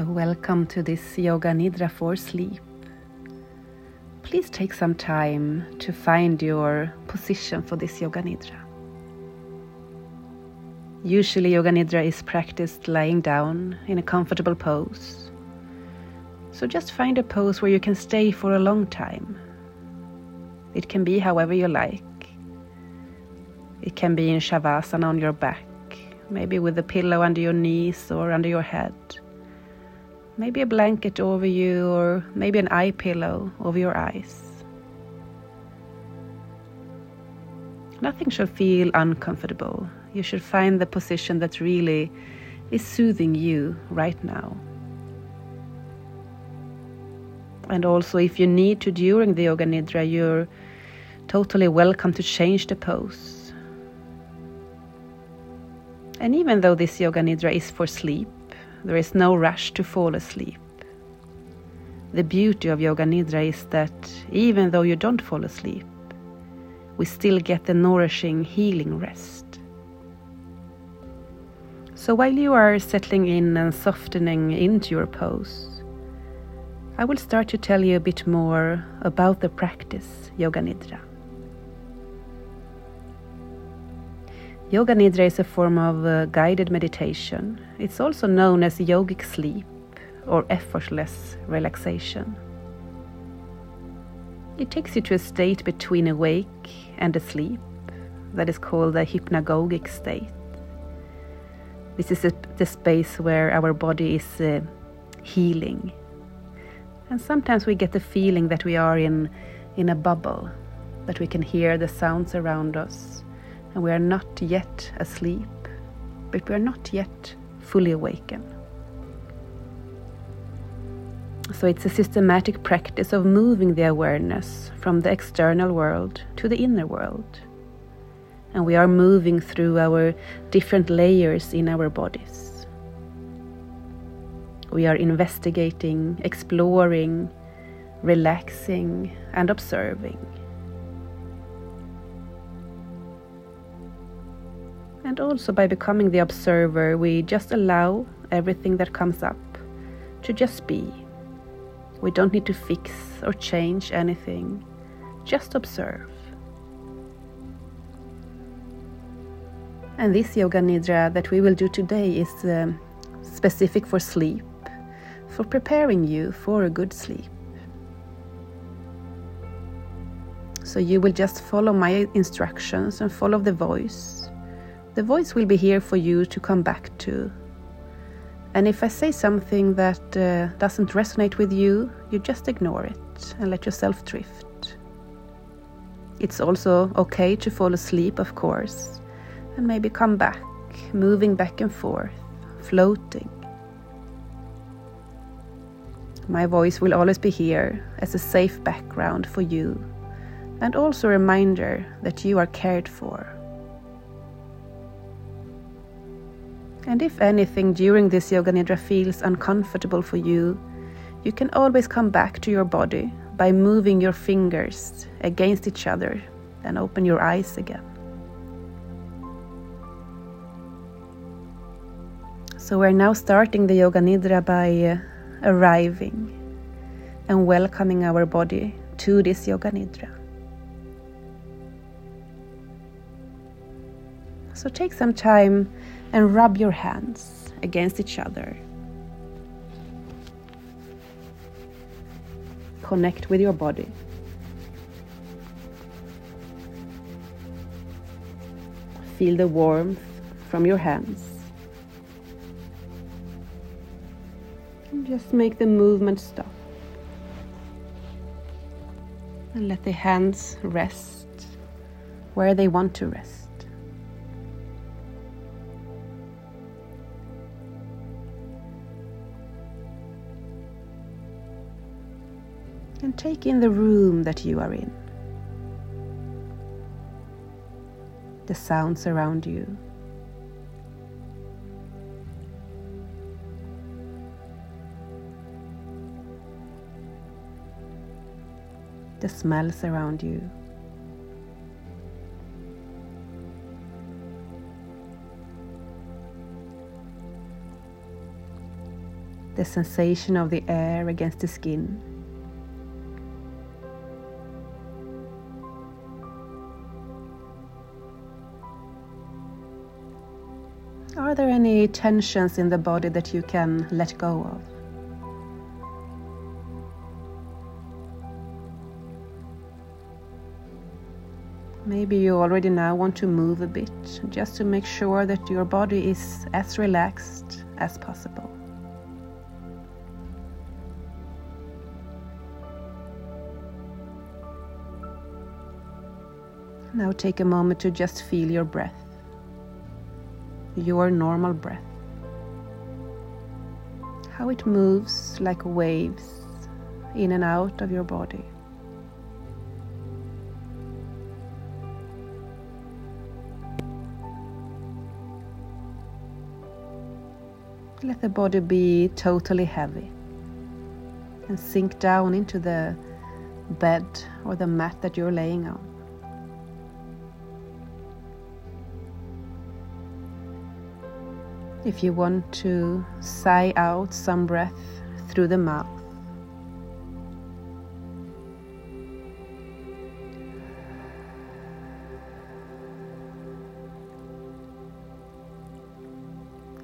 So welcome to this Yoga Nidra for sleep. Please take some time to find your position for this Yoga Nidra. Usually Yoga Nidra is practiced lying down in a comfortable pose. So just find a pose where you can stay for a long time. It can be however you like. It can be in Shavasana on your back, maybe with a pillow under your knees or under your head. Maybe a blanket over you, or maybe an eye pillow over your eyes. Nothing shall feel uncomfortable. You should find the position that really is soothing you right now. And also, if you need to during the Yoga Nidra, you're totally welcome to change the pose. And even though this Yoga Nidra is for sleep, there is no rush to fall asleep. The beauty of Yoga Nidra is that even though you don't fall asleep, we still get the nourishing, healing rest. So while you are settling in and softening into your pose, I will start to tell you a bit more about the practice Yoga Nidra. Yoga Nidra is a form of guided meditation. It's also known as yogic sleep or effortless relaxation. It takes you to a state between awake and asleep that is called the hypnagogic state. This is the space where our body is healing. And sometimes we get the feeling that we are in a bubble, that we can hear the sounds around us. And we are not yet asleep, but we are not yet fully awakened. So it's a systematic practice of moving the awareness from the external world to the inner world. And we are moving through our different layers in our bodies. We are investigating, exploring, relaxing, and observing. And also, by becoming the observer, we just allow everything that comes up to just be. We don't need to fix or change anything, just observe. And this Yoga Nidra that we will do today is specific for sleep, for preparing you for a good sleep. So you will just follow my instructions and follow the voice. The voice will be here for you to come back to. And if I say something that doesn't resonate with you, you just ignore it and let yourself drift. It's also okay to fall asleep, of course, and maybe come back, moving back and forth, floating. My voice will always be here as a safe background for you, and also a reminder that you are cared for. And if anything during this Yoga Nidra feels uncomfortable for you, you can always come back to your body by moving your fingers against each other and open your eyes again. So we're now starting the Yoga Nidra by arriving and welcoming our body to this Yoga Nidra. So take some time and rub your hands against each other. Connect with your body. Feel the warmth from your hands. And just make the movement stop. And let the hands rest where they want to rest. And take in the room that you are in, the sounds around you. The smells around you. the sensation of the air against the skin. Are there any tensions in the body that you can let go of? Maybe you already now want to move a bit, just to make sure that your body is as relaxed as possible. Now take a moment to just feel your breath, your normal breath. How it moves like waves in and out of your body. Let the body be totally heavy and sink down into the bed or the mat that you're laying on. If you want to sigh out some breath through the mouth,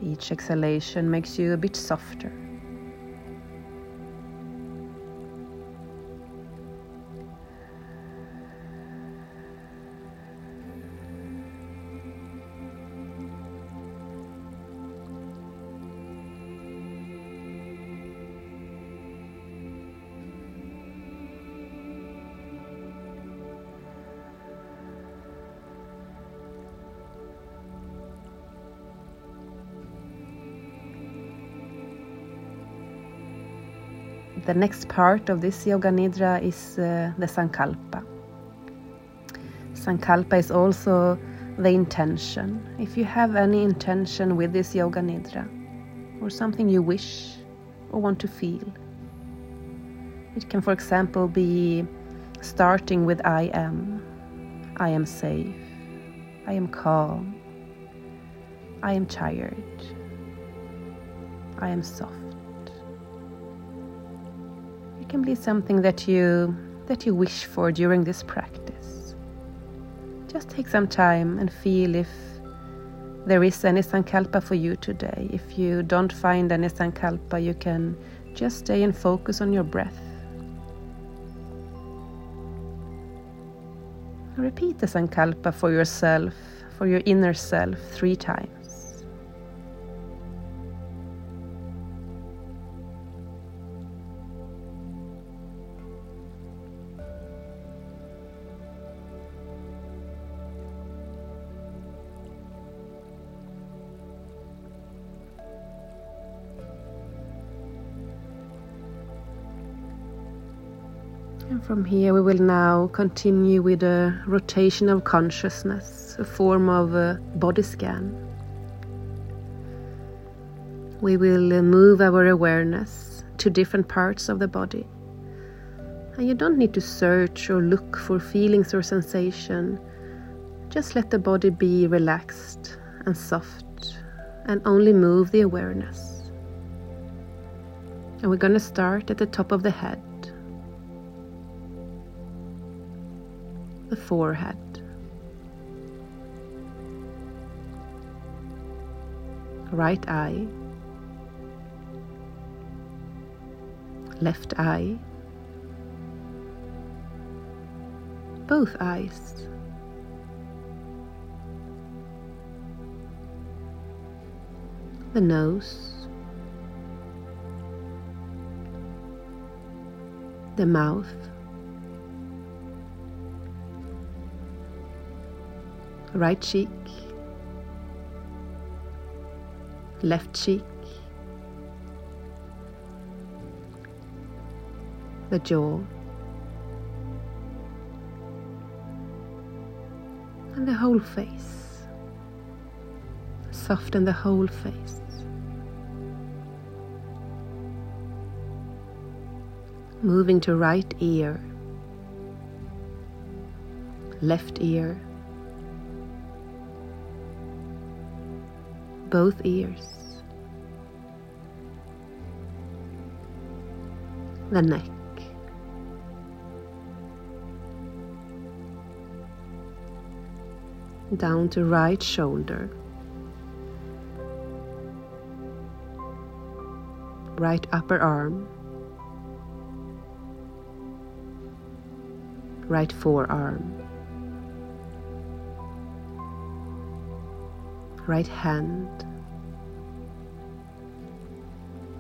each exhalation makes you a bit softer. The next part of this Yoga Nidra is the Sankalpa. Sankalpa is also the intention. If you have any intention with this Yoga Nidra, or something you wish or want to feel, it can, for example, be starting with I am safe, I am calm, I am tired, I am soft. It can be something that you wish for during this practice. Just take some time and feel if there is any sankalpa for you today. If you don't find any sankalpa, you can just stay and focus on your breath. Repeat the sankalpa for yourself, for your inner self, 3 times. And from here we will now continue with a rotation of consciousness, a form of a body scan. We will move our awareness to different parts of the body. And you don't need to search or look for feelings or sensation. Just let the body be relaxed and soft and only move the awareness. And we're going to start at the top of the head. The forehead, right eye, left eye, both eyes, the nose, the mouth, right cheek, left cheek, the jaw, and the whole face. Soften the whole face. Moving to right ear, left ear, both ears, the neck. Down to right shoulder, right upper arm, right forearm, right hand,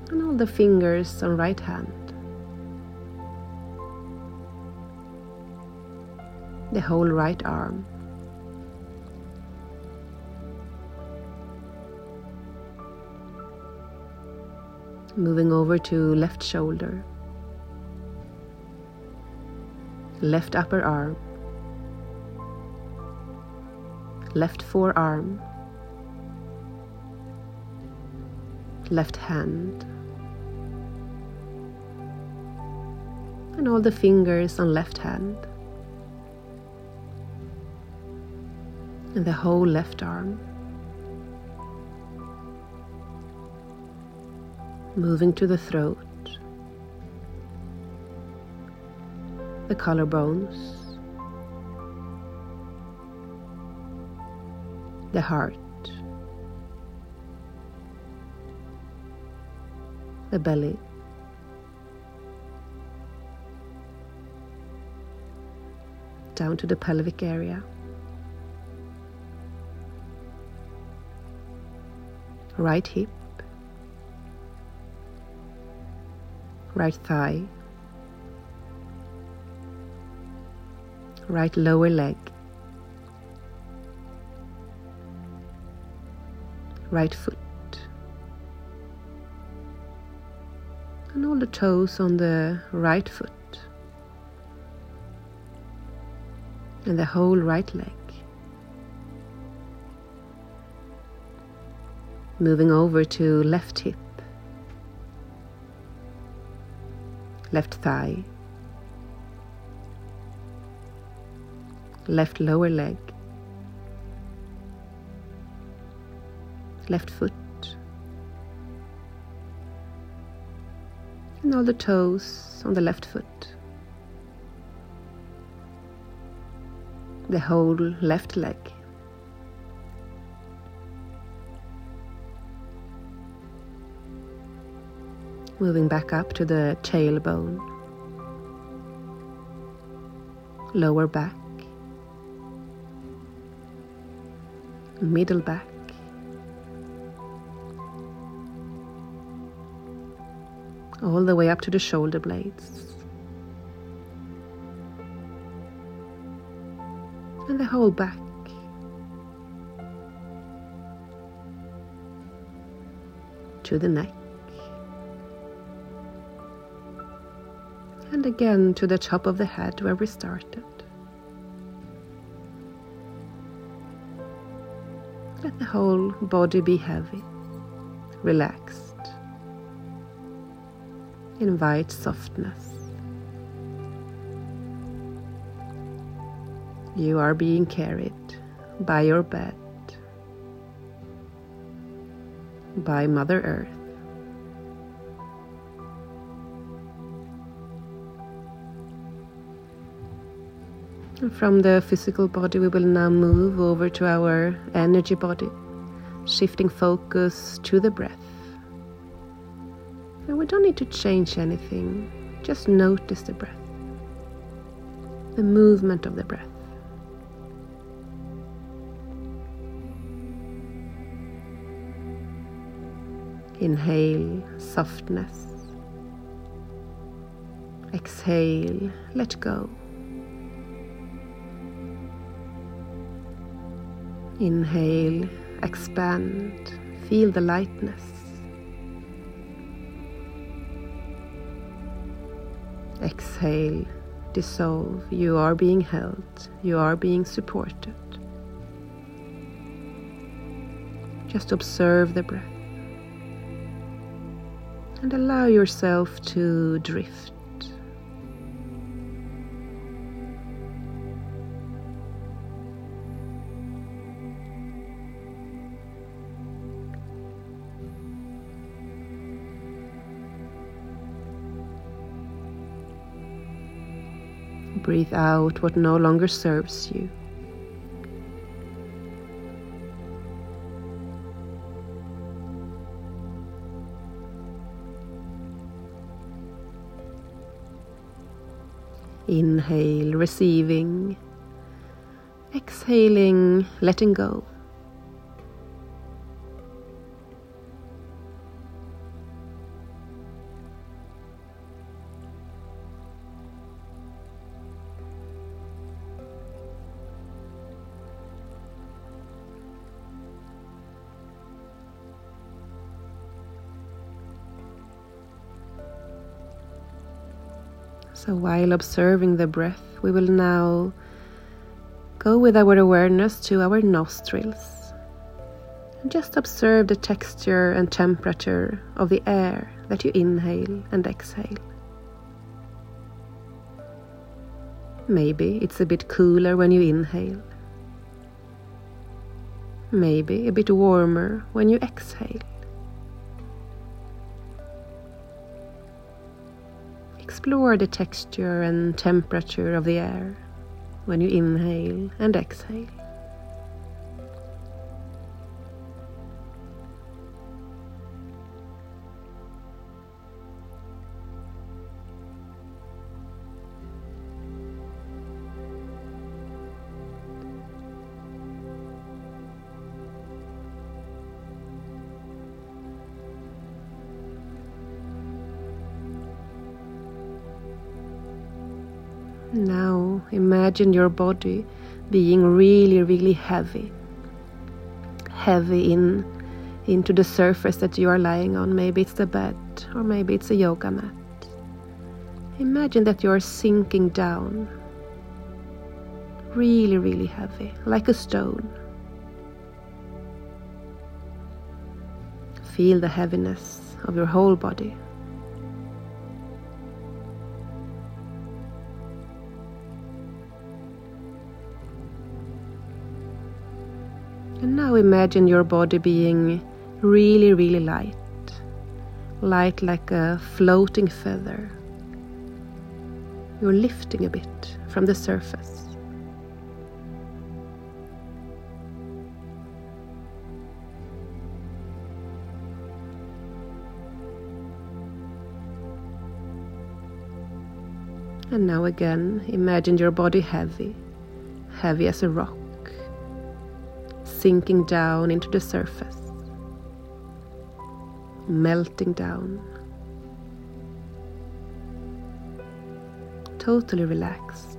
and all the fingers on right hand, the whole right arm. Moving over to left shoulder, left upper arm, left forearm, left hand, and all the fingers on left hand, and the whole left arm. Moving to the throat, the collarbones, the heart, the belly, down to the pelvic area, right hip, right thigh, right lower leg, right foot, and all the toes on the right foot, and the whole right leg. Moving over to left hip, left thigh, left lower leg, left foot, and all the toes on the left foot, the whole left leg. Moving back up to the tailbone, lower back, middle back, all the way up to the shoulder blades, and the whole back. To the neck. And again to the top of the head where we started. Let the whole body be heavy, relaxed. Invite softness. You are being carried by your bed, by Mother Earth. From the physical body, we will now move over to our energy body, shifting focus to the breath. And we don't need to change anything, just notice the breath, the movement of the breath. Inhale, softness. Exhale, let go. Inhale, expand, feel the lightness. Exhale, dissolve. You are being held, you are being supported. Just observe the breath and allow yourself to drift. breathe out what no longer serves you. Inhale, receiving. Exhaling, letting go. So while observing the breath, we will now go with our awareness to our nostrils. And just observe the texture and temperature of the air that you inhale and exhale. Maybe it's a bit cooler when you inhale. Maybe a bit warmer when you exhale. Explore the texture and temperature of the air when you inhale and exhale. Now imagine your body being really, really heavy. Heavy into the surface that you are lying on. Maybe it's the bed or maybe it's a yoga mat. Imagine that you are sinking down. Really, really heavy, like a stone. Feel the heaviness of your whole body. And now imagine your body being really, really light. Light like a floating feather. You're lifting a bit from the surface. And now again, imagine your body heavy. Heavy as a rock. Sinking down into the surface, melting down, totally relaxed.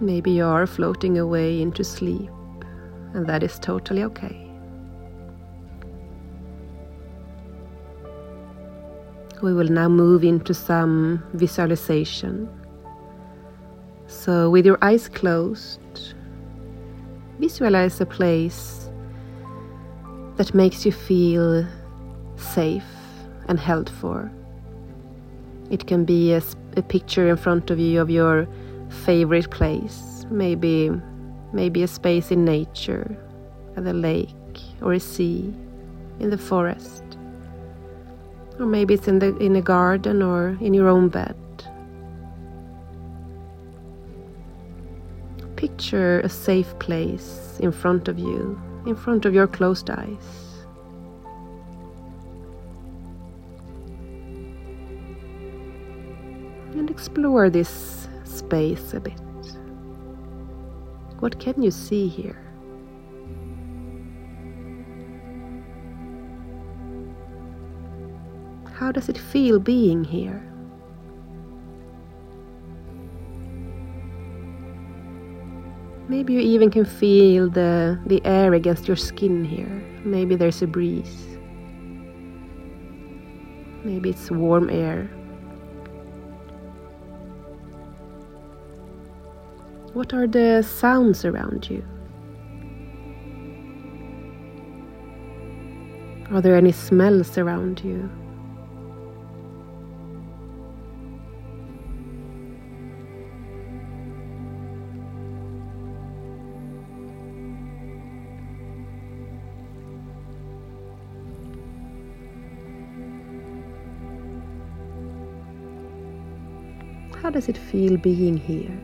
Maybe you are floating away into sleep, and that is totally okay. We will now move into some visualization. So with your eyes closed, visualize a place that makes you feel safe and held for. It can be a picture in front of you of your favorite place, maybe a space in nature, at a lake or a sea, in the forest. Or maybe it's in a garden or in your own bed. Picture a safe place in front of you, in front of your closed eyes. And explore this space a bit. What can you see here? How does it feel being here? Maybe you even can feel the air against your skin here. Maybe there's a breeze. Maybe it's warm air. What are the sounds around you? Are there any smells around you? How does it feel being here?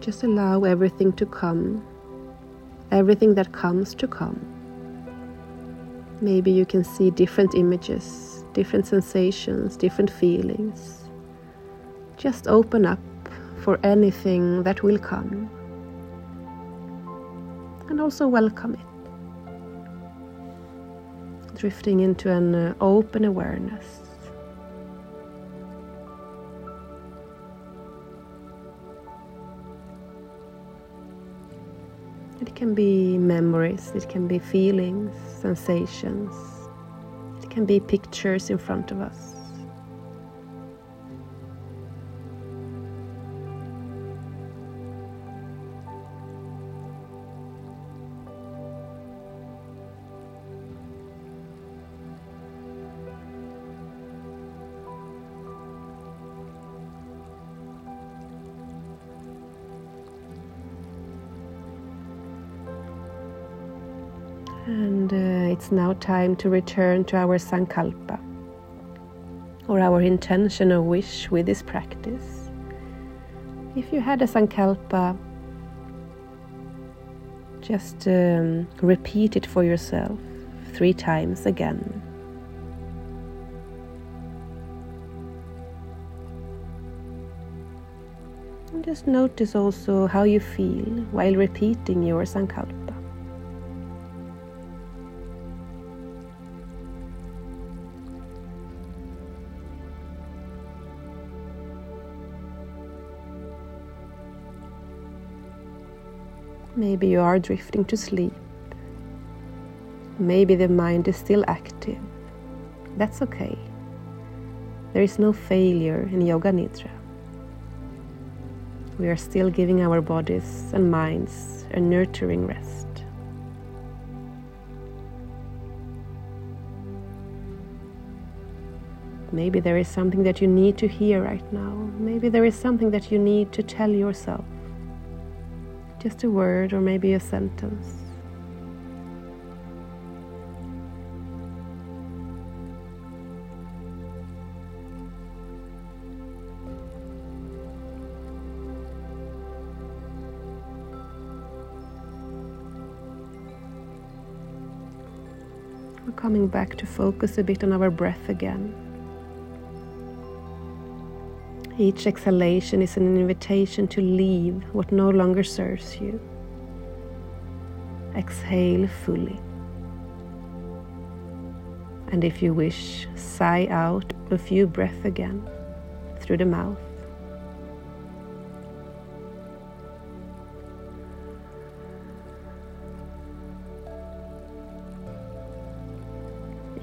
Just allow everything to come, everything that comes to come. Maybe you can see different images, different sensations, different feelings. Just open up for anything that will come. And also welcome it. Drifting into an open awareness. It can be memories, it can be feelings, sensations, it can be pictures in front of us. And it's now time to return to our sankalpa, or our intention or wish with this practice. If you had a sankalpa, just repeat it for yourself 3 times again. And just notice also how you feel while repeating your sankalpa. Maybe you are drifting to sleep. Maybe the mind is still active. That's okay. There is no failure in Yoga Nidra. We are still giving our bodies and minds a nurturing rest. Maybe there is something that you need to hear right now. Maybe there is something that you need to tell yourself. Just a word or maybe a sentence. We're coming back to focus a bit on our breath again. Each exhalation is an invitation to leave what no longer serves you. Exhale fully. And if you wish, sigh out a few breaths again through the mouth.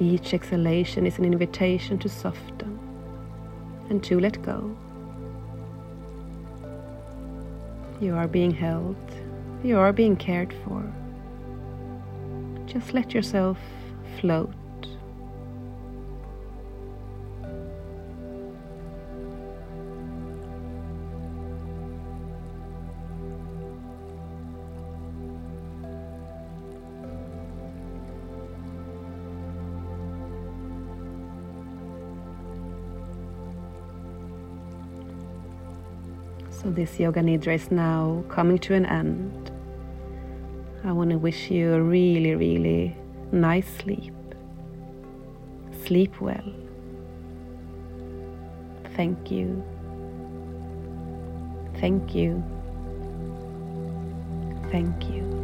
Each exhalation is an invitation to soften and to let go. You are being held, you are being cared for. Just let yourself float. So this Yoga Nidra is now coming to an end. I want to wish you a really, really nice sleep. Sleep well. Thank you. Thank you. Thank you.